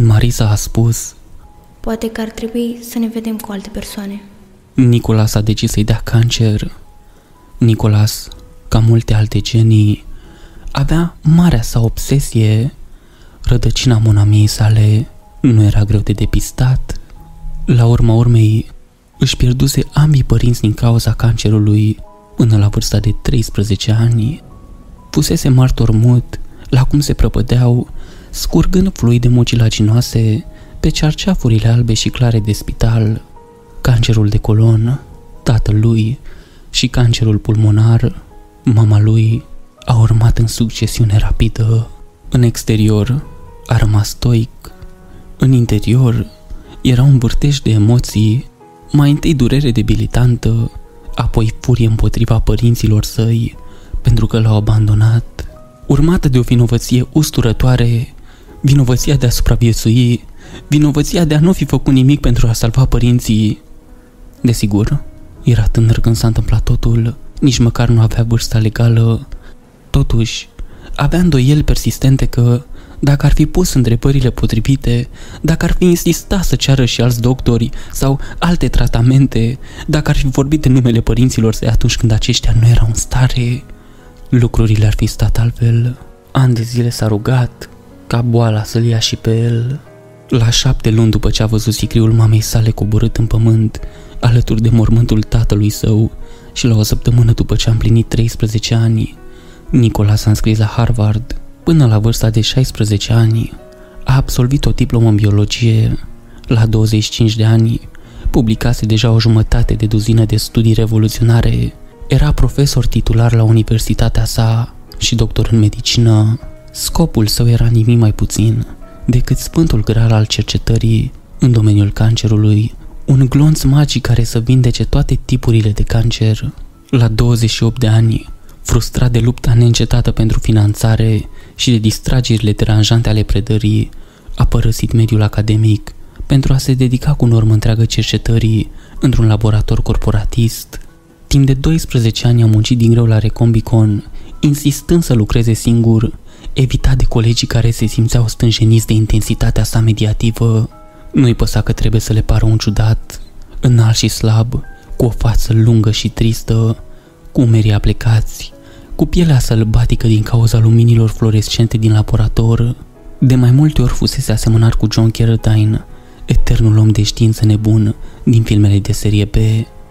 când Marisa a spus: poate că ar trebui să ne vedem cu alte persoane, Nicolas a decis să-i dea cancer. Nicolas, ca multe alte genii, avea marea sa obsesie. Rădăcina monamiei sale nu era greu de depistat. La urma urmei, își pierduse ambii părinți din cauza cancerului până la vârsta de 13 ani. Fusese martor mut la cum se prăpădeau, scurgând fluide mucilaginoase pe cearceafurile albe și clare de spital, cancerul de colon, tatăl lui, și cancerul pulmonar, mama lui, a urmat în succesiune rapidă. În exterior a rămas stoic, în interior era un vârtej de emoții, mai întâi durere debilitantă, apoi furie împotriva părinților săi pentru că l-au abandonat, urmată de o vinovăție usturătoare, vinovăția de a supraviețui, vinovăția de a nu fi făcut nimic pentru a salva părinții. Desigur, era tânăr când s-a întâmplat totul, nici măcar nu avea vârsta legală. Totuși, avea îndoieli persistente că, dacă ar fi pus întrebările potrivite, dacă ar fi insistat să ceară și alți doctori sau alte tratamente, dacă ar fi vorbit în numele părinților săi atunci când aceștia nu erau în stare, lucrurile ar fi stat altfel. Ani de zile s-a rugat ca boala să-l ia și pe el. La 7 luni după ce a văzut sicriul mamei sale coborât în pământ, alături de mormântul tatălui său, și la 1 săptămână după ce a împlinit 13 ani, Nicola s-a înscris la Harvard. Până la vârsta de 16 ani, a absolvit o diplomă în biologie. La 25 de ani, publicase deja o jumătate de duzină de studii revoluționare. Era profesor titular la universitatea sa și doctor în medicină. Scopul său era nimic mai puțin decât Sfântul Graal al cercetării în domeniul cancerului, un glonț magic care să vindece toate tipurile de cancer. La 28 de ani, frustrat de lupta neîncetată pentru finanțare și de distragerile deranjante ale predării, a părăsit mediul academic pentru a se dedica cu normă întreagă cercetării într-un laborator corporatist. Timp de 12 ani a muncit din greu la RecombiCon, insistând să lucreze singur, evitat de colegii care se simțeau stânjeniți de intensitatea sa mediativă. Nu-i păsa că trebuie să le pară un ciudat, înalt și slab, cu o față lungă și tristă, cu umerii aplecați, cu pielea sălbatică din cauza luminilor fluorescente din laborator. De mai multe ori fusese asemănat cu John Carradine, eternul om de știință nebun din filmele de serie B.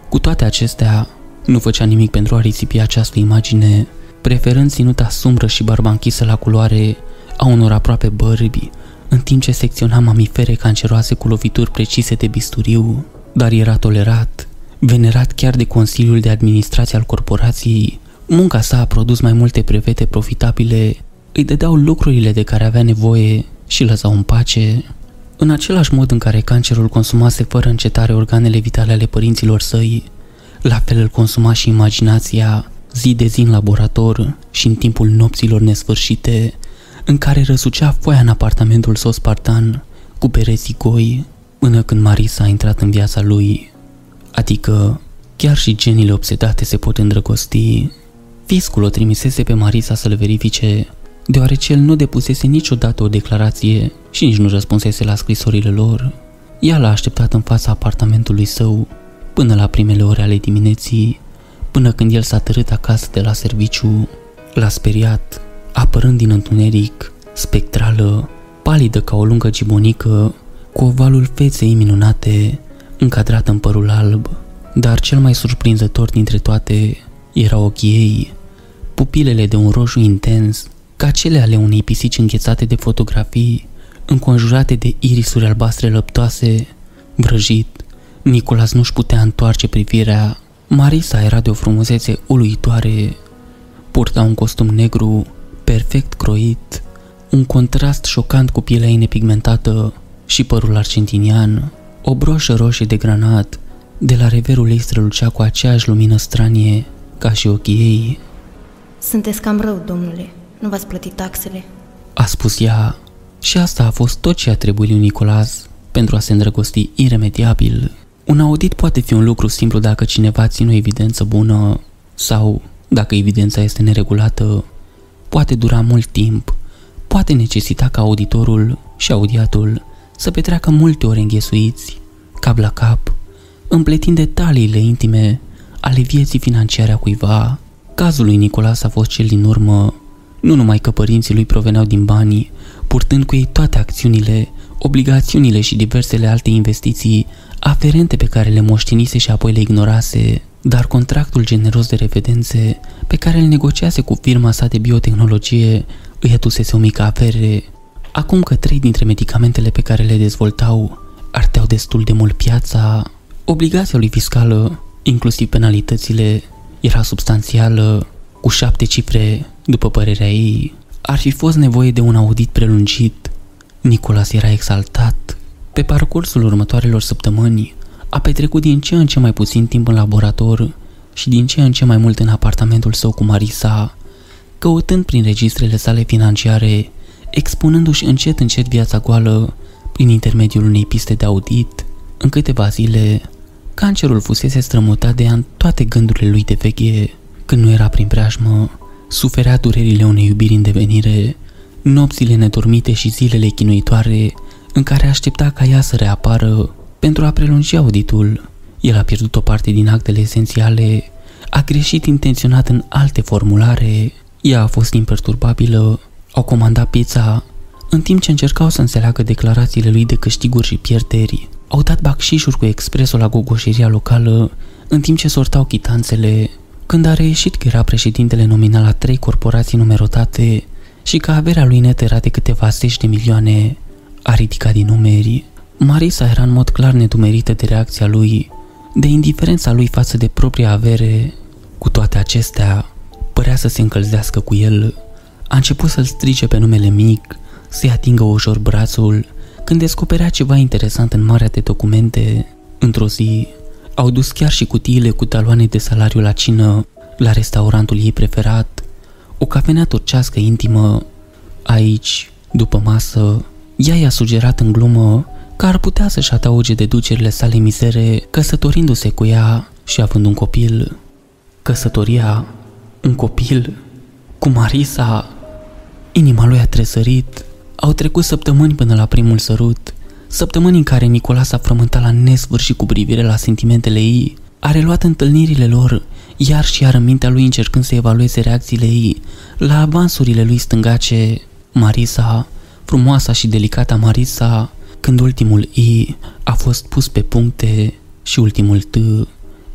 Cu toate acestea, nu făcea nimic pentru a risipi această imagine, preferând ținuta sumbră și barba închisă la culoare a unor aproape bărbi, în timp ce secționa mamifere canceroase cu lovituri precise de bisturiu. Dar era tolerat, venerat chiar de Consiliul de Administrație al corporației. Munca sa a produs mai multe brevete profitabile, îi dădeau lucrurile de care avea nevoie și lăsau în pace. În același mod în care cancerul consumase fără încetare organele vitale ale părinților săi, la fel îl consuma și imaginația, zi de zi în laborator și în timpul nopților nesfârșite, în care răsucea foaia în apartamentul său spartan, cu pereții goi, până când Marisa a intrat în viața lui. Adică, chiar și genile obsedate se pot îndrăgosti. Fiscul o trimisese pe Marisa să-l verifice, deoarece el nu depusese niciodată o declarație și nici nu răspunsese la scrisorile lor. Ea l-a așteptat în fața apartamentului său până la primele ore ale dimineții, până când el s-a târât acasă de la serviciu. L-a speriat, apărând din întuneric, spectrală, palidă ca o lungă gibonică, cu ovalul feței minunate, încadrat în părul alb. Dar cel mai surprinzător dintre toate era ochii ei, pupilele de un roșu intens, ca cele ale unei pisici înghețate de fotografii, înconjurate de irisuri albastre lăptoase. Vrăjit, Nicolas nu-și putea întoarce privirea. Marisa era de o frumusețe uluitoare. Purta un costum negru, perfect croit, un contrast șocant cu pielea inepigmentată și părul argentinian. O broșă roșie de granat de la reverul ei strălucea cu aceeași lumină stranie ca și ochii ei. Sunteți cam rău, domnule, nu v-ați plătit taxele, a spus ea, și asta a fost tot ce a trebuit lui Nicolas pentru a se îndrăgosti iremediabil. Un audit poate fi un lucru simplu dacă cineva ține o evidență bună, sau dacă evidența este neregulată. Poate dura mult timp, poate necesita ca auditorul și audiatul să petreacă multe ore înghesuiți, cap la cap, împletind detaliile intime ale vieții financiare a cuiva. Cazul lui Nicolas a fost cel din urmă, nu numai că părinții lui proveneau din banii, purtând cu ei toate acțiunile, obligațiunile și diversele alte investiții aferente pe care le moștenise și apoi le ignorase, dar contractul generos de revedențe pe care îl negociase cu firma sa de biotehnologie îi adusese o mică avere. Acum că 3 dintre medicamentele pe care le dezvoltau ardeau destul de mult piața, obligația lui fiscală, inclusiv penalitățile, era substanțială, cu 7 cifre, după părerea ei. Ar fi fost nevoie de un audit prelungit. Nicolas era exaltat. Pe parcursul următoarelor săptămâni, a petrecut din ce în ce mai puțin timp în laborator și din ce în ce mai mult în apartamentul său cu Marisa, căutând prin registrele sale financiare, expunându-și încet încet viața goală prin intermediul unei piste de audit. În câteva zile, cancerul fusese strămutat de ea în toate gândurile lui de veche. Când nu era prin preajmă, suferea durerile unei iubiri în devenire, nopțile nedormite și zilele chinuitoare în care aștepta ca ea să reapară pentru a prelungi auditul. El a pierdut o parte din actele esențiale, a greșit intenționat în alte formulare, ea a fost imperturbabilă, au comandat pizza, în timp ce încercau să înțeleagă declarațiile lui de câștiguri și pierderi, au dat bacșișuri cu expresul la gogoșeria locală, în timp ce sortau chitanțele. Când a reieșit că era președintele nominal la 3 corporații numerotate și că averea lui net era de câteva zeci de milioane, a ridicat din numeri. Marisa era în mod clar nedumerită de reacția lui, de indiferența lui față de propria avere. Cu toate acestea, părea să se încălzească cu el. A început să-l strige pe numele mic, să-i atingă ușor brațul, când descoperea ceva interesant în marea de documente. Într-o zi, au dus chiar și cutiile cu taloane de salariu la cină, la restaurantul ei preferat, o cafenea turcească intimă. Aici, după masă, ea i-a sugerat în glumă că ar putea să-și adauge deducerile sale mizere căsătorindu-se cu ea și având un copil. Căsătoria, un copil, cu Marisa. Inima lui a tresărit. Au trecut săptămâni până la primul sărut, săptămâni în care Nicola s-a frământat la nesfârșit cu privire la sentimentele ei, a reluat întâlnirile lor, iar și iar în mintea lui încercând să evalueze reacțiile ei la avansurile lui stângace. Marisa, frumoasa și delicata Marisa, când ultimul I a fost pus pe puncte și ultimul T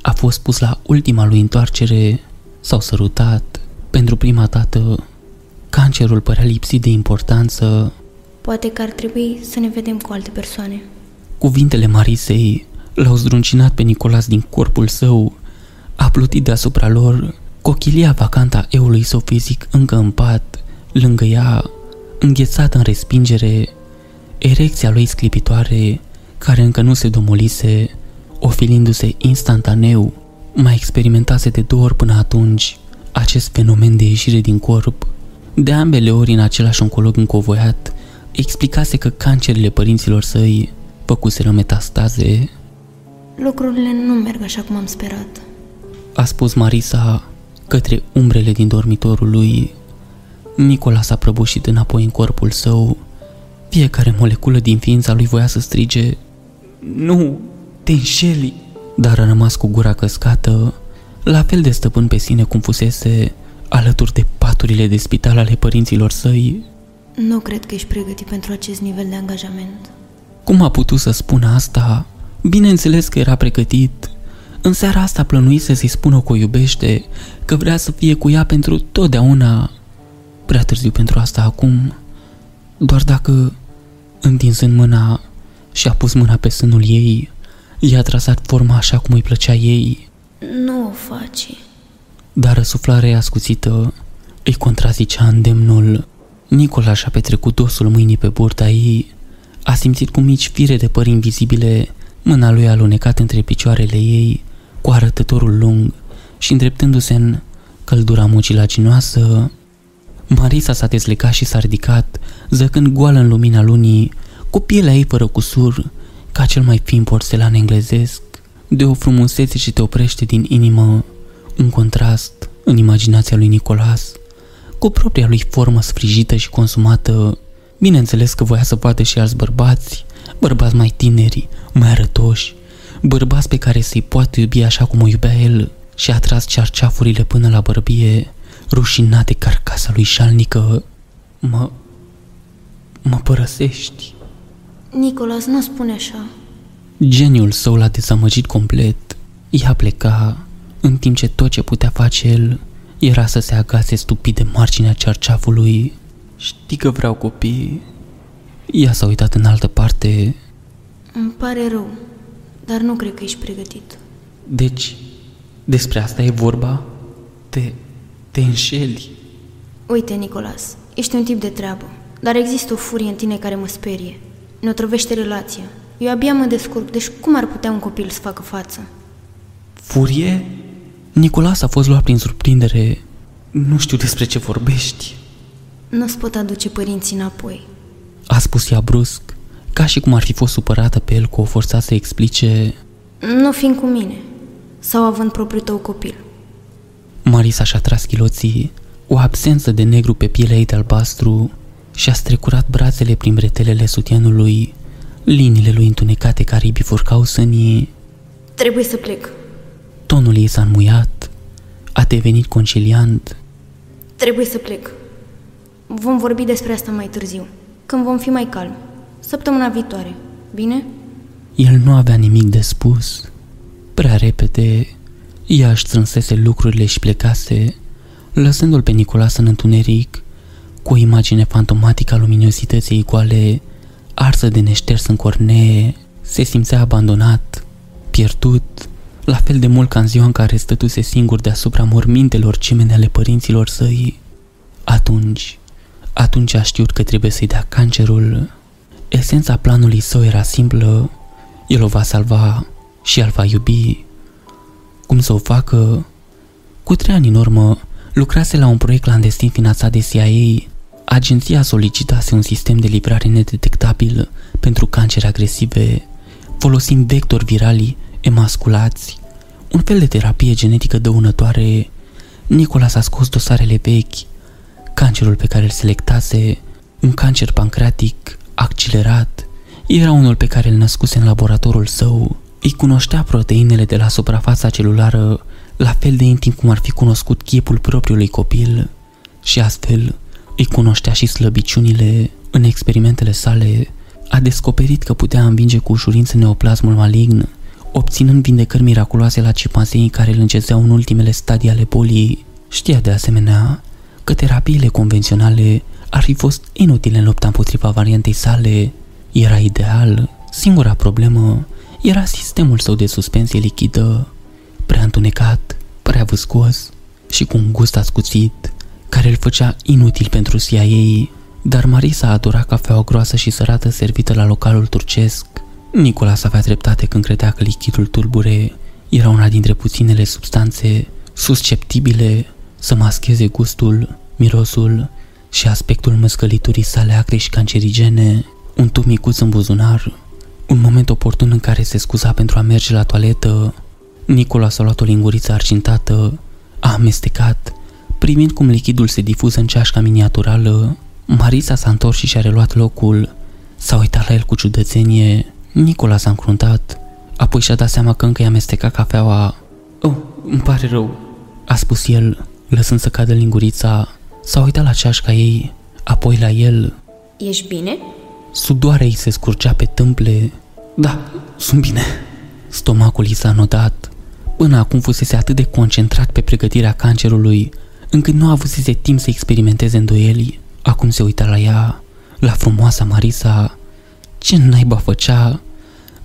a fost pus la ultima lui întoarcere, s-au sărutat. Pentru prima dată, cancerul părea lipsit de importanță. Poate că ar trebui să ne vedem cu alte persoane. Cuvintele Marisei l-au zdruncinat pe Nicolas din corpul său, a plutit deasupra lor, cochilia vacantă a eului său fizic încă în pat, lângă ea, înghețată în respingere, erecția lui sclipitoare, care încă nu se domolise, ofilindu-se instantaneu. Mai experimentase de 2 ori până atunci acest fenomen de ieșire din corp. De ambele ori, în același oncolog încovoiat, explicase că cancerele părinților săi făcuseră metastaze. Lucrurile nu merg așa cum am sperat, a spus Marisa către umbrele din dormitorul lui. Nicola s-a prăbușit înapoi în corpul său. Fiecare moleculă din ființa lui voia să strige: "Nu, te înșeli!" Dar a rămas cu gura căscată, la fel de stăpân pe sine cum fusese alături de paturile de spital ale părinților săi. Nu cred că ești pregătit pentru acest nivel de angajament. Cum a putut să spună asta? Bineînțeles că era pregătit. În seara asta plănuise să-i spună că o iubește, că vrea să fie cu ea pentru totdeauna. Prea târziu pentru asta acum. Doar dacă, întinsând mâna, și-a pus mâna pe sânul ei, i-a trasat forma așa cum îi plăcea ei. Nu o faci. Dar răsuflarea ascuțită îi contrazicea îndemnul. Nicola și-a petrecut dosul mâinii pe burta ei, a simțit cum mici fire de păr invizibile, mâna lui a alunecat între picioarele ei, cu arătătorul lung și îndreptându-se în căldura mucii lacinoasă. Marisa s-a deslegat și s-a ridicat, zăcând goală în lumina lunii, cu pielea ei fără cusur, ca cel mai fin porțelan englezesc. De o frumusețe ce te oprește din inimă, un contrast în imaginația lui Nicolas cu propria lui formă sfrijită și consumată. Bineînțeles că voia să vadă și alți bărbați, bărbați mai tineri, mai arătoși, bărbați pe care să-i poată iubi așa cum o iubea el și a tras cearceafurile până la bărbie, rușinat de carcasa lui șalnică. Mă părăsești? Nicolas, nu spune așa. Geniul său l-a dezamăgit complet. Ea pleca, în timp ce tot ce putea face el era să se agațe stupid de marginea cearceafului. Știi că vreau copii? Ea s-a uitat în altă parte. Îmi pare rău, dar nu cred că ești pregătit. Deci, despre asta e vorba? Te înșeli? Uite, Nicolas, ești un tip de treabă, dar există o furie în tine care mă sperie. Ne otrăvește relația. Eu abia mă descurc, deci cum ar putea un copil să facă față? Furie? Nicolas a fost luat prin surprindere. Nu știu despre ce vorbești. Nu-ți pot aduce părinții înapoi, a spus ea brusc, ca și cum ar fi fost supărată pe el cu o forța să explice. Nu fiind cu mine sau având propriul tău copil. Marisa și-a tras chiloții, o absență de negru pe pielea ei de albastru, și-a strecurat brațele prin bretelele sutienului, liniile lui întunecate care îi bifurcau sânii. Trebuie să plec. Tonul ei s-a înmuiat, a devenit conciliant. Trebuie să plec. Vom vorbi despre asta mai târziu, când vom fi mai calmi. Săptămâna viitoare, bine? El nu avea nimic de spus. Prea repede, ea își strânsese lucrurile și plecase, lăsându-l pe Nicolas în întuneric, cu o imagine fantomatică a luminozității goale, arsă de neșters în cornee. Se simțea abandonat, pierdut, la fel de mult ca în ziua în care stătuse singur deasupra mormintelor cimene ale părinților săi. Atunci a știut că trebuie să-i dea cancerul. Esența planului său era simplă. El o va salva și el va iubi. Cum să o facă? Cu 3 ani în urmă, lucrase la un proiect clandestin finanțat de CIA. Agenția solicitase un sistem de livrare nedetectabil pentru cancere agresive, folosind vectori virali emasculați, un fel de terapie genetică dăunătoare. Nicolas a scos dosarele vechi, cancerul pe care îl selectase, un cancer pancreatic accelerat, era unul pe care îl născuse în laboratorul său. Îi cunoștea proteinele de la suprafața celulară, la fel de intim cum ar fi cunoscut chipul propriului copil, și astfel îi cunoștea și slăbiciunile. În experimentele sale a descoperit că putea învinge cu ușurință neoplasmul malign, obținând vindecări miraculoase la cimpanzeii care îl încezeau în ultimele stadii ale bolii. Știa de asemenea că terapiile convenționale ar fi fost inutile în lupta împotriva variantei sale. Era ideal. Singura problemă era sistemul său de suspensie lichidă, prea întunecat, prea viscos și cu un gust ascuțit, care îl făcea inutil pentru CIA. Dar Marisa adora cafeaua groasă și sărată servită la localul turcesc. Nicolas avea dreptate când credea că lichidul tulbure era una dintre puținele substanțe susceptibile să mascheze gustul, mirosul și aspectul măscăliturii sale acre și cancerigene. Un tub micuț în buzunar, un moment oportun în care se scuza pentru a merge la toaletă. Nicolas a luat o linguriță argintată, a amestecat, primind cum lichidul se difuză în ceașca miniaturală. Marisa s-a întors și și-a reluat locul, s-a uitat la el cu ciudățenie. Nicolas s-a încruntat, apoi și-a dat seama că încă i-a amestecat cafeaua. Oh, îmi pare rău, a spus el, lăsând să cadă lingurița. S-a uitat la ceașca ei, apoi la el. Ești bine? Sudoarea ei se scurgea pe tâmple. Da, sunt bine. Stomacul i s-a nodat. Până acum fusese atât de concentrat pe pregătirea cancerului, încât nu avusese timp să experimenteze îndoieli. Acum se uita la ea, la frumoasa Marisa. Ce naiba făcea?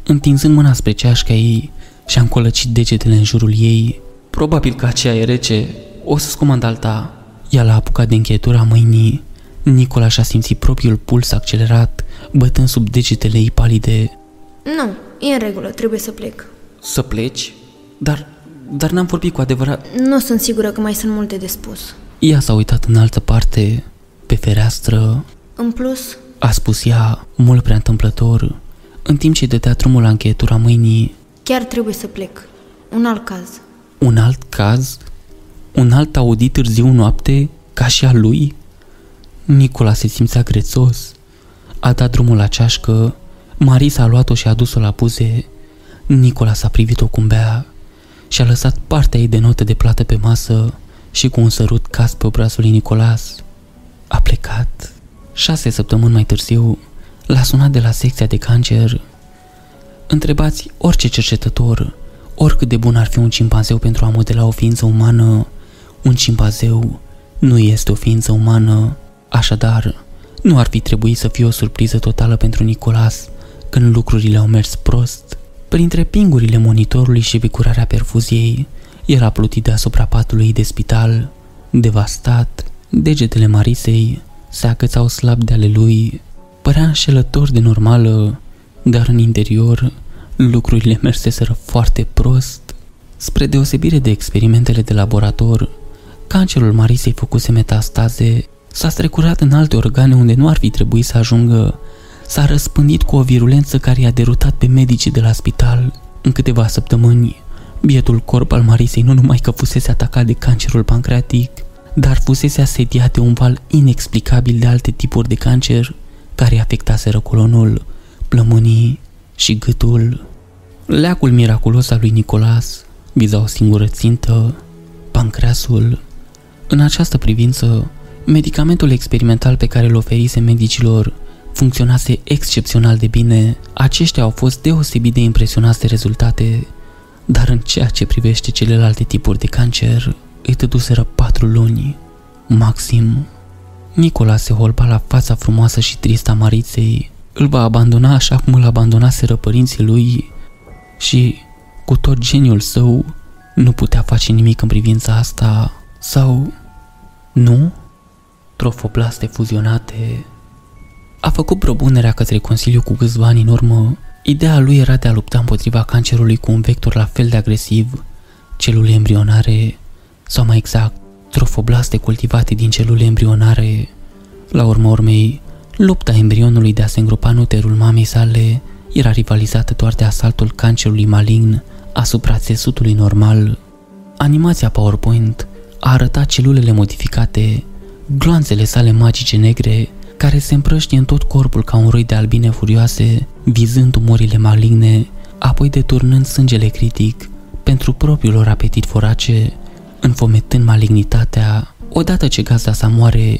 Întinzând mâna spre ceașca ei, și-a încolăcit degetele în jurul ei. Probabil că aceea e rece. O să-ți comand alta. Ea l-a apucat de încheietura mâinii. Nicola și-a simțit propriul puls accelerat, bătând sub degetele ei palide. Nu, e în regulă, trebuie să plec. Să pleci? Dar n-am vorbit cu adevărat. Nu sunt sigură că mai sunt multe de spus. Ea s-a uitat în altă parte, pe fereastră. În plus, a spus ea, mult prea întâmplător, în timp ce dădea drumul la încheietura mâinii. Chiar trebuie să plec. Un alt caz. Un alt caz? Un alt audit târziu noapte, ca și a lui? Nicola se simțea grețos. A dat drumul la ceașcă, Marisa a luat-o și a dus-o la buze. Nicola s-a privit-o cum bea și a lăsat partea ei de note de plată pe masă și cu un sărut cast pe obrazul lui Nicolas a plecat. 6 săptămâni mai târziu l-a sunat de la secția de cancer. Întrebați orice cercetător, oricât de bun ar fi un cimpanzeu pentru a modela o ființă umană, un cimpanzeu nu este o ființă umană. Așadar, nu ar fi trebuit să fie o surpriză totală pentru Nicolas când lucrurile au mers prost. Printre pingurile monitorului și vicurarea perfuziei, el a plutit deasupra patului de spital, devastat. Degetele Marisei se acățau slab de ale lui. Părea înșelător de normală, dar în interior lucrurile merseseră foarte prost. Spre deosebire de experimentele de laborator, cancerul Marisei făcuse metastaze, s-a strecurat în alte organe unde nu ar fi trebuit să ajungă, s-a răspândit cu o virulență care i-a derutat pe medicii de la spital. În câteva săptămâni, bietul corp al Marisei nu numai că fusese atacat de cancerul pancreatic, dar fusese asediat de un val inexplicabil de alte tipuri de cancer care afectaseră colonul, plămânii și gâtul. Leacul miraculos al lui Nicolas viza o singură țintă, pancreasul. În această privință, medicamentul experimental pe care îl oferise medicilor funcționase excepțional de bine. Aceștia au fost deosebit de impresionați de rezultate, dar în ceea ce privește celelalte tipuri de cancer, îi tăduseră 4 luni, maxim. Nicola se holba la fața frumoasă și tristă a Mariței. Îl va abandona așa cum îl abandonaseră părinții lui și, cu tot geniul său, nu putea face nimic în privința asta. Sau, nu? Trofoblaste fuzionate. A făcut propunerea către Consiliu cu câțiva ani în urmă. Ideea lui era de a lupta împotriva cancerului cu un vector la fel de agresiv, celule embrionare, sau mai exact, trofoblaste cultivate din celule embrionare. La urma urmei, lupta embrionului de a se îngropa în uterul mamei sale era rivalizată doar de asaltul cancerului malign asupra țesutului normal. Animația PowerPoint a arătat celulele modificate, gloanțele sale magice negre, care se împrăștie în tot corpul ca un roi de albine furioase, vizând tumorile maligne, apoi deturnând sângele critic pentru propriul lor apetit vorace, înfometând malignitatea. Odată ce gazda sa moare,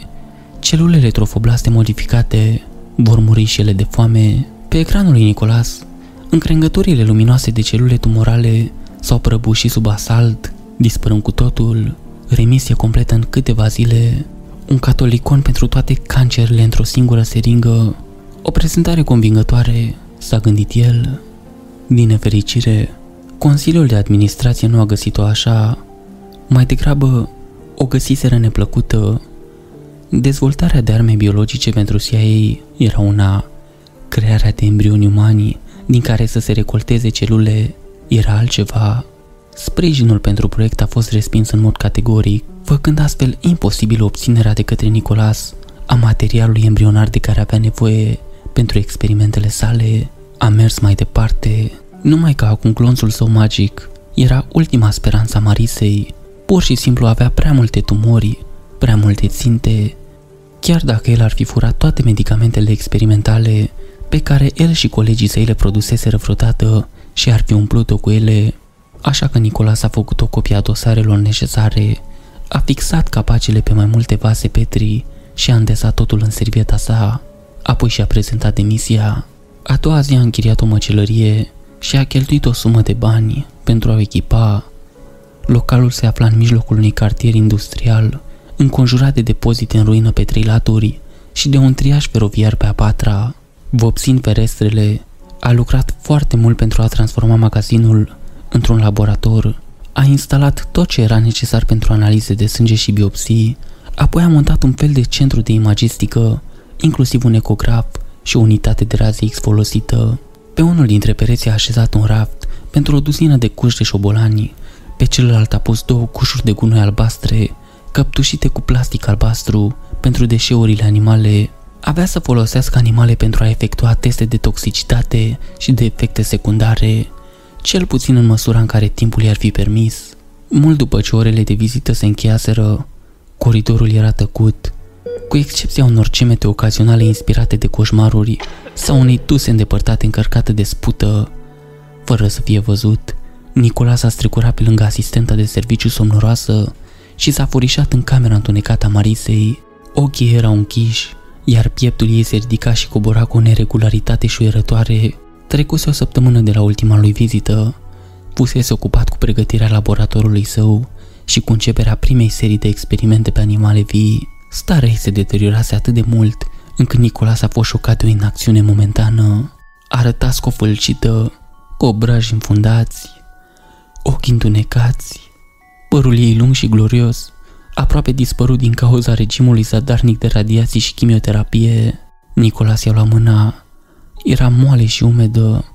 celulele trofoblaste modificate vor muri și ele de foame. Pe ecranul lui Nicolas, încrengăturile luminoase de celule tumorale s-au prăbușit sub asalt, dispărând cu totul, remisie completă în câteva zile, un catolicon pentru toate cancerele într-o singură seringă, o prezentare convingătoare, s-a gândit el. Din nefericire, Consiliul de Administrație nu a găsit-o așa, mai degrabă o găsiseră neplăcută. Dezvoltarea de arme biologice pentru CIA era una, crearea de embrioni umani din care să se recolteze celule era altceva. Sprijinul pentru proiect a fost respins în mod categoric, făcând astfel imposibil obținerea de către Nicolas a materialului embrionar de care avea nevoie pentru experimentele sale. A mers mai departe, numai că acum glonțul său magic era ultima speranță a Marisei. Pur și simplu avea prea multe tumori, prea multe ținte. Chiar dacă el ar fi furat toate medicamentele experimentale pe care el și colegii săi le produseseră vreodată și ar fi umplut-o cu ele, așa că Nicolas a făcut o copie a dosarelor necesare, a fixat capacele pe mai multe vase Petri și a îndesat totul în servieta sa, apoi și-a prezentat demisia. A doua zi a închiriat o măcelărie și a cheltuit o sumă de bani pentru a o echipa. Localul se afla în mijlocul unui cartier industrial, înconjurat de depozite în ruină pe 3 laturi și de un triaj feroviar pe a 4-a. Vopsind ferestrele, a lucrat foarte mult pentru a transforma magazinul într-un laborator, a instalat tot ce era necesar pentru analize de sânge și biopsii, apoi a montat un fel de centru de imagistică, inclusiv un ecograf și o unitate de raze X folosită. Pe unul dintre pereți a așezat un raft pentru o duzină de cuși de șobolani, pe celălalt a pus 2 cușuri de gunoi albastre, căptușite cu plastic albastru pentru deșeurile animale. Avea să folosească animale pentru a efectua teste de toxicitate și de efecte secundare, cel puțin în măsura în care timpul i-ar fi permis. Mult după ce orele de vizită se încheiaseră, coridorul era tăcut, Cu excepția unor gemete ocazionale inspirate de coșmaruri sau unei tuse îndepărtate încărcată de spută, fără să fie văzut, Nicola s-a strecurat pe lângă asistenta de serviciu somnoroasă și s-a furișat în camera întunecată a Marisei. Ochii erau închiși, iar pieptul ei se ridica și cobora cu o neregularitate șuierătoare. Trecuse o săptămână de la ultima lui vizită, fusese ocupat cu pregătirea laboratorului său și cu începerea primei serii de experimente pe animale vii. Starea ei se deteriorase atât de mult, încât Nicola s-a fost șocat de o inacțiune momentană. Arăta scofâlcită, cu obraji înfundați, ochii întunecați, părul ei lung și glorios, aproape dispărut din cauza regimului zadarnic de radiații și chimioterapie. Nicola i-a luat mâna. Era moale și umedă,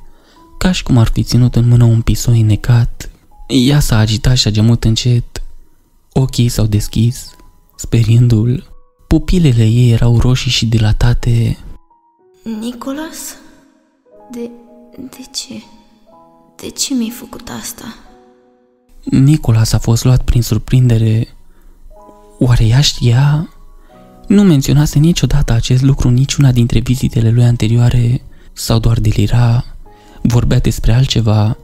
ca și cum ar fi ținut în mână un pisoi înecat. Ea s-a agitat și a gemut încet. Ochii s-au deschis, speriindu-l. Pupilele ei erau roșii și dilatate. Nicolas? De ce? De ce mi-ai făcut asta? Nicolas a fost luat prin surprindere. Oare ea știa? Nu menționase niciodată acest lucru niciuna dintre vizitele lui anterioare, sau doar delira. Vorbea despre altceva,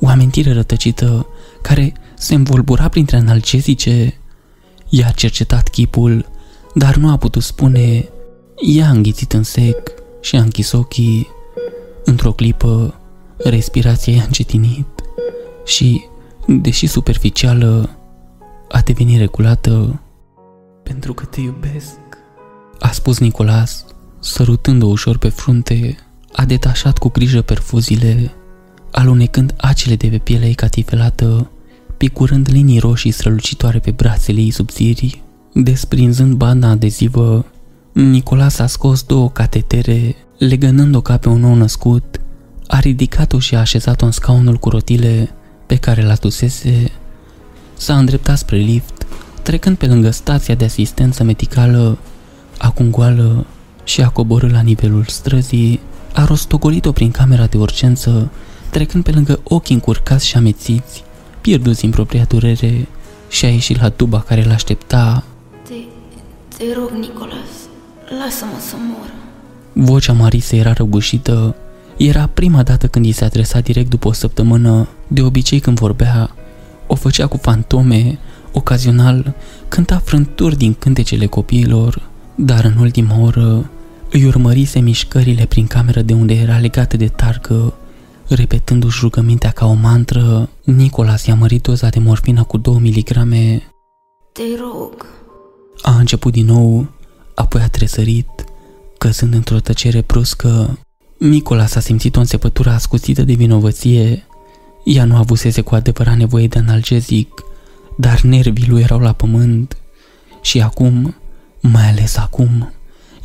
o amintire rătăcită care se învolbura printre analgezice. I-a cercetat chipul, dar nu a putut spune. I-a înghițit în sec și a închis ochii. Într-o clipă, respirația i-a încetinit și, deși superficială, a devenit regulată. Pentru că te iubesc, a spus Nicolas, sărutând-o ușor pe frunte. A detașat cu grijă perfuziile, alunecând acele de pe pielea ei catifelată, picurând linii roșii strălucitoare pe brațele ei subțiri. Desprinzând banda adezivă, Nicolas a scos două catetere, legănând-o ca pe un nou născut. A ridicat-o și a așezat-o în scaunul cu rotile pe care l-a tusese. S-a îndreptat spre lift, trecând pe lângă stația de asistență medicală, acum goală, și a coborât la nivelul străzii. A rostogolit-o prin camera de urgență, trecând pe lângă ochii încurcați și amețiți, pierduți în propria durere, și a ieșit la tuba care l-aștepta. Te rog, Nicolas, lasă-mă să mor. Vocea Marisei era răgușită. Era prima dată când i se adresa direct după o săptămână. De obicei când vorbea, o făcea cu fantome, ocazional cânta frânturi din cântecele copiilor, dar în ultima oră îi urmărise mișcările prin cameră de unde era legată de targă, repetându-și rugămintea ca o mantră. Nicolas i-a mărit doza de morfină cu 2 miligrame. Te rog. A început din nou, apoi a tresărit, căzând într-o tăcere bruscă. Nicolas a simțit o înțepătură ascuțită de vinovăție. Ea nu avusese cu adevărat nevoie de analgezic, dar nervii lui erau la pământ. Și acum, mai ales acum,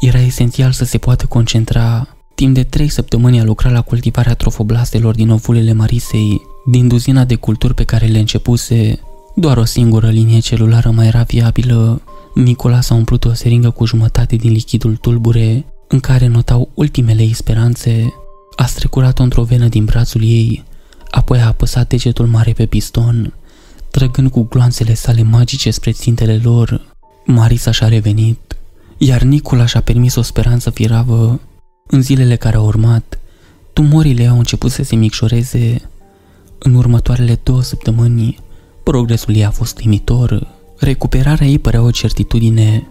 era esențial să se poată concentra. Timp de 3 săptămâni a lucrat la cultivarea trofoblastelor din ovulele Marisei, din duzina de culturi pe care le începuse. Doar o singură linie celulară mai era viabilă. Nicolas a umplut o seringă cu jumătate din lichidul tulbure, în care notau ultimele ei speranțe. A strecurat-o într-o venă din brațul ei, apoi a apăsat degetul mare pe piston, trăgând cu gloanțele sale magice spre țintele lor. Marisa și-a revenit, iar Nicola și-a permis o speranță firavă. În zilele care au urmat, tumorile au început să se micșoreze. În următoarele 2 săptămâni, progresul ei a fost uimitor. Recuperarea ei părea o certitudine.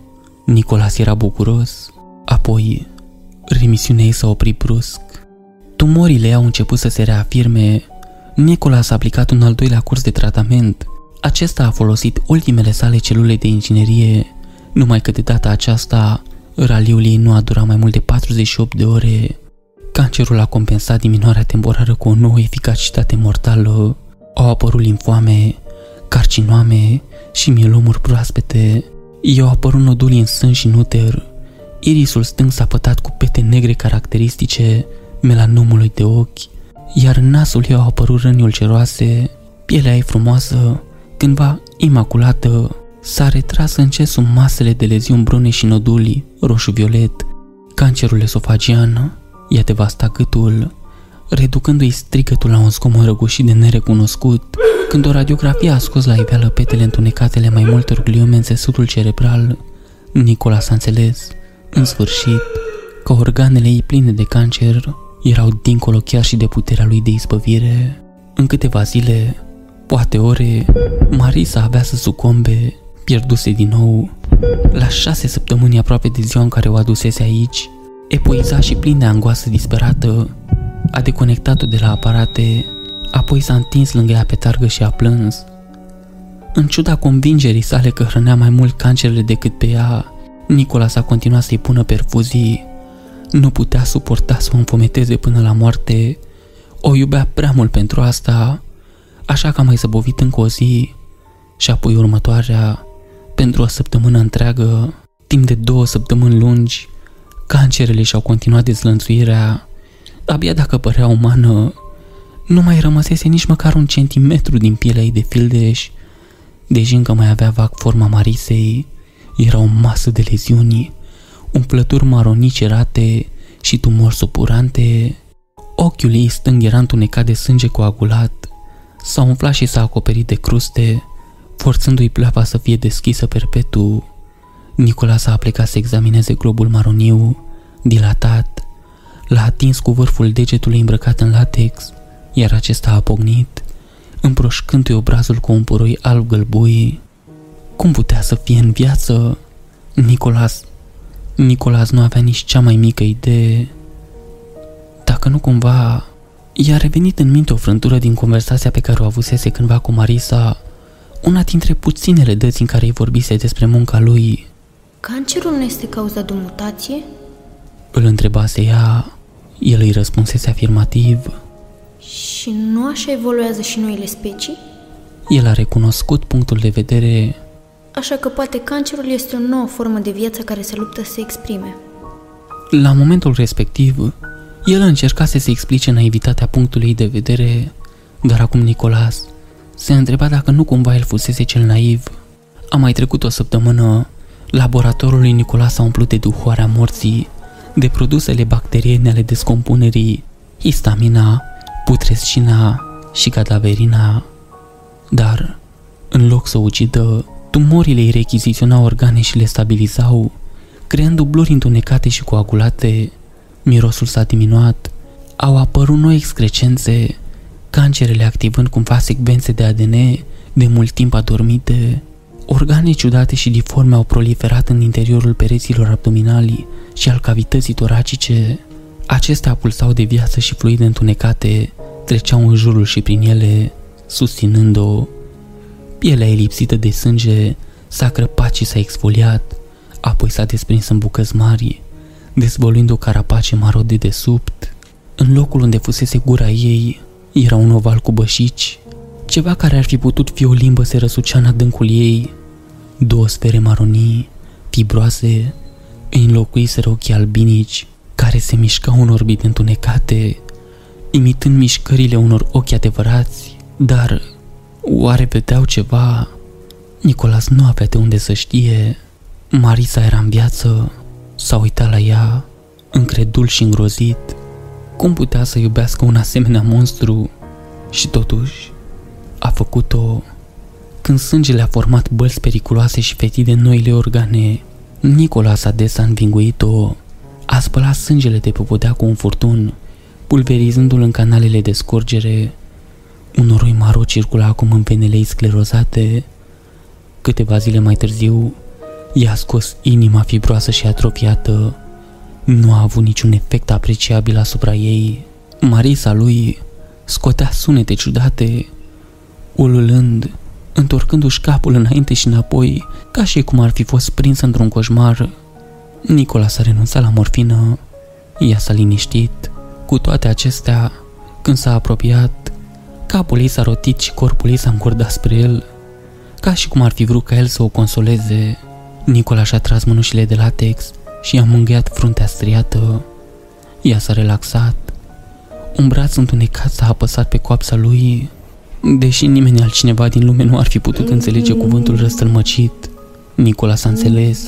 Nicolas era bucuros. Apoi, remisiunea ei s-a oprit brusc. Tumorile au început să se reafirme. Nicolas a aplicat un al 2-lea curs de tratament. Acesta a folosit ultimele sale celule de inginerie, numai că de data aceasta, raliul ei nu a durat mai mult de 48 de ore. Cancerul a compensat diminuarea temporară cu o nouă eficacitate mortală. Au apărut linfoame, carcinoame și mielomuri proaspete. I-au apărut noduli în sân și în uter. Irisul stâng s-a pătat cu pete negre caracteristice melanomului de ochi, iar în nasul ei au apărut răni ulceroase. Pielea ei frumoasă, cândva imaculată, s-a retras încet sub masele de leziuni brune și noduli roșu-violet. Cancerul esofagian i-a devastat gâtul, reducându-i strigătul la un zgomot răgușit de nerecunoscut. Când o radiografie a scos la iveală petele întunecatele mai multor gliome în țesutul cerebral, Nicola s-a înțeles, în sfârșit, că organele ei pline de cancer erau dincolo chiar și de puterea lui de izbăvire. În câteva zile, poate ore, Marisa avea să sucombe, pierduse din nou. La 6 săptămâni aproape de ziua în care o adusese aici, epuizat și plin de angoasă disperată, a deconectat-o de la aparate, apoi s-a întins lângă ea pe targă și a plâns. În ciuda convingerii sale că hrănea mai mult cancerele decât pe ea, Nicola s-a continuat să-i pună perfuzii. Nu putea suporta să o înfometeze până la moarte, o iubea prea mult pentru asta, așa că a mai zăbovit încă o zi și apoi următoarea, pentru o săptămână întreagă, timp de 2 săptămâni lungi, cancerele și-au continuat dezlănțuirea. Abia dacă părea umană, nu mai rămăsese nici măcar un centimetru din pielea ei de fildeș, deși încă mai avea vag forma Marisei. Era o masă de leziuni, umplături maronii cerate și tumori supurante. Ochiul ei stâng era întunecat de sânge coagulat, s-a umflat și s-a acoperit de cruste, forțându-i pleava să fie deschisă perpetu. Nicola s-a aplecat să examineze globul maroniu, dilatat, l-a atins cu vârful degetului îmbrăcat în latex, iar acesta a pocnit, împroșcându-i obrazul cu un puroi alb gălbui. Cum putea să fie în viață? Nicolas nu avea nici cea mai mică idee. Dacă nu cumva i-a revenit în minte o frântură din conversația pe care o avusese cândva cu Marisa, una dintre puținele dăți în care îi vorbise despre munca lui. Cancerul nu este cauza de mutație? Îl întrebase ea, el îi răspunsese afirmativ. Și nu așa evoluează și noile specii? El a recunoscut punctul de vedere. Așa că poate cancerul este o nouă formă de viață care se luptă să se exprime. La momentul respectiv, el încercase să explice naivitatea punctului de vedere, dar acum Nicolas se întreba dacă nu cumva el fusese cel naiv. A mai trecut o săptămână, laboratorul lui Nicolas s-a umplut de duhoarea morții, de produsele bacteriene ale descompunerii, histamina, putrescina și cadaverina. Dar, în loc să ucidă, tumorile îi rechiziționau organe și le stabilizau, creând dubluri întunecate și coagulate. Mirosul s-a diminuat, au apărut noi excrescențe, cancerele activând cumva secvențe de ADN de mult timp adormite. Organe ciudate și diforme au proliferat în interiorul pereților abdominali și al cavității toracice. Acestea pulsau de viață și fluide întunecate treceau în jurul și prin ele, susținând-o. Pielea lipsită de sânge s-a crăpat și s-a exfoliat, apoi s-a desprins în bucăți mari, dezvăluind o carapace maro de desubt. În locul unde fusese gura ei era un oval cu bășici. Ceva care ar fi putut fi o limbă se răsucea în adâncul ei. 2 sfere maronii, fibroase, îi înlocuiseră ochii albinici, care se mișcau în orbite întunecate, imitând mișcările unor ochi adevărați. Dar oare vedeau ceva? Nicolas nu avea de unde să știe. Marisa era în viață. S-a uitat la ea, încredul și îngrozit. Cum putea să iubească un asemenea monstru? Și totuși, a făcut-o. Când sângele a format bălți periculoase și fetide în noile organe, Nicolas adesea a învinguit-o. A spălat sângele de pe podea cu un furtun, pulverizându-l în canalele de scurgere. Un noroi maro circula acum în venele ei sclerozate. Câteva zile mai târziu, i-a scos inima fibroasă și atrofiată. Nu a avut niciun efect apreciabil asupra ei. Marisa lui scotea sunete ciudate, ululând, întorcându-și capul înainte și înapoi, ca și cum ar fi fost prins într-un coșmar. Nicola s-a renunțat la morfină, ea s-a liniștit. Cu toate acestea, când s-a apropiat, capul ei s-a rotit și corpul ei s-a încordat spre el, ca și cum ar fi vrut ca el să o consoleze. Nicola și-a tras mânușile de latex și i-a mângâiat fruntea striată. Ea s-a relaxat. Un braț întunecat s-a apăsat pe coapsa lui. Deși nimeni altcineva din lume nu ar fi putut înțelege cuvântul răstălmăcit, Nicola s-a înțeles.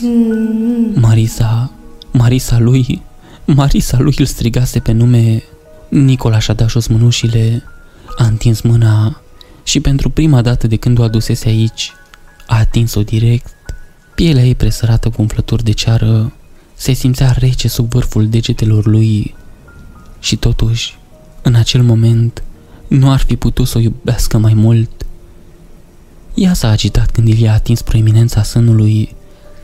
Marisa lui îl strigase pe nume. Nicola și-a dat jos mânușile, a întins mâna și pentru prima dată de când o adusese aici, a atins-o direct. Pielea ei presărată cu umflături de ceară se simțea rece sub vârful degetelor lui și totuși, în acel moment, nu ar fi putut să o iubească mai mult. Ea s-a agitat când el i-a atins proeminența sânului,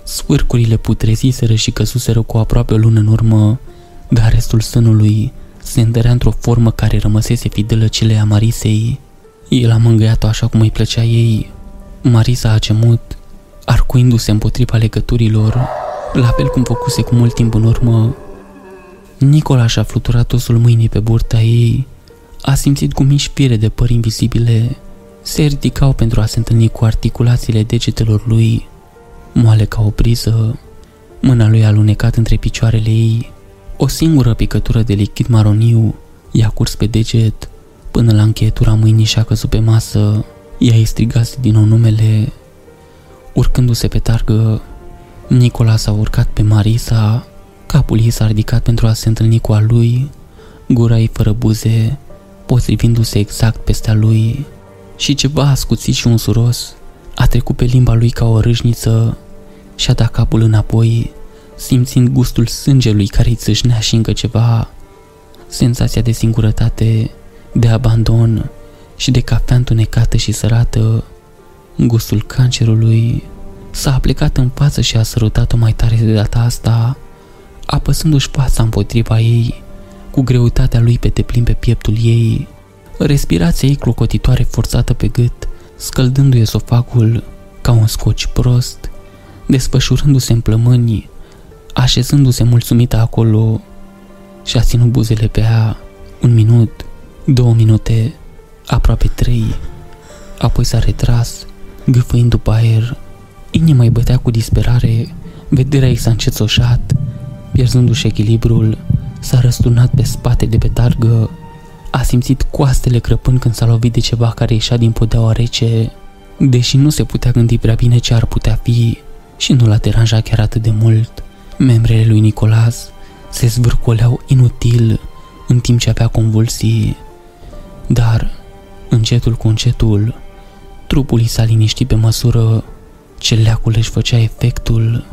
sfârcurile putreziseră și căzuseră cu aproape o lună în urmă, dar restul sânului se întărea într-o formă care rămăsese fidelă celei a Marisei. El a mângâiat-o așa cum îi plăcea ei. Marisa a gemut, arcuindu-se împotriva legăturilor, la fel cum făcuse cu mult timp în urmă. Nicola și-a fluturat osul mâinii pe burta ei, a simțit cum mici pire de păr invizibile se ridicau pentru a se întâlni cu articulațiile degetelor lui, moale ca o priză, mâna lui a alunecat între picioarele ei. O singură picătură de lichid maroniu i-a curs pe deget, până la încheietura mâinii și-a căzut pe masă. Ea îi strigase din nou numele. Urcându-se pe targă, Nicola s-a urcat pe Marisa, capul ei s-a ridicat pentru a se întâlni cu a lui, gura ei fără buze, potrivindu-se exact peste a lui, și ceva ascuțit și unsuros a trecut pe limba lui ca o râșniță și-a dat capul înapoi, simțind gustul sângelui care îi țâșnea și încă ceva, senzația de singurătate, de abandon și de cafea întunecată și sărată, gustul cancerului. S-a aplecat în față și a sărutat-o mai tare de data asta, apăsându-și fața împotriva ei, cu greutatea lui pe deplin pe pieptul ei, respirația ei clocotitoare forțată pe gât, scăldându-i esofagul ca un scoci prost, desfășurându-se în plămâni, așezându-se mulțumită acolo, și-a ținut buzele pe ea 1 minut, 2 minute, aproape 3, apoi s-a retras, gâfâind după aer. Inima îi bătea cu disperare, vederea ei s-a încețoșat, pierzându-și echilibrul, s-a răsturnat pe spate de pe targă, a simțit coastele crăpând când s-a lovit de ceva care ieșea din podeaua rece, deși nu se putea gândi prea bine ce ar putea fi și nu l-a deranjat chiar atât de mult. Membrele lui Nicolas se zvârcoleau inutil în timp ce avea convulsii, dar, încetul cu încetul, trupul i s-a liniștit pe măsură ce leacul își făcea efectul.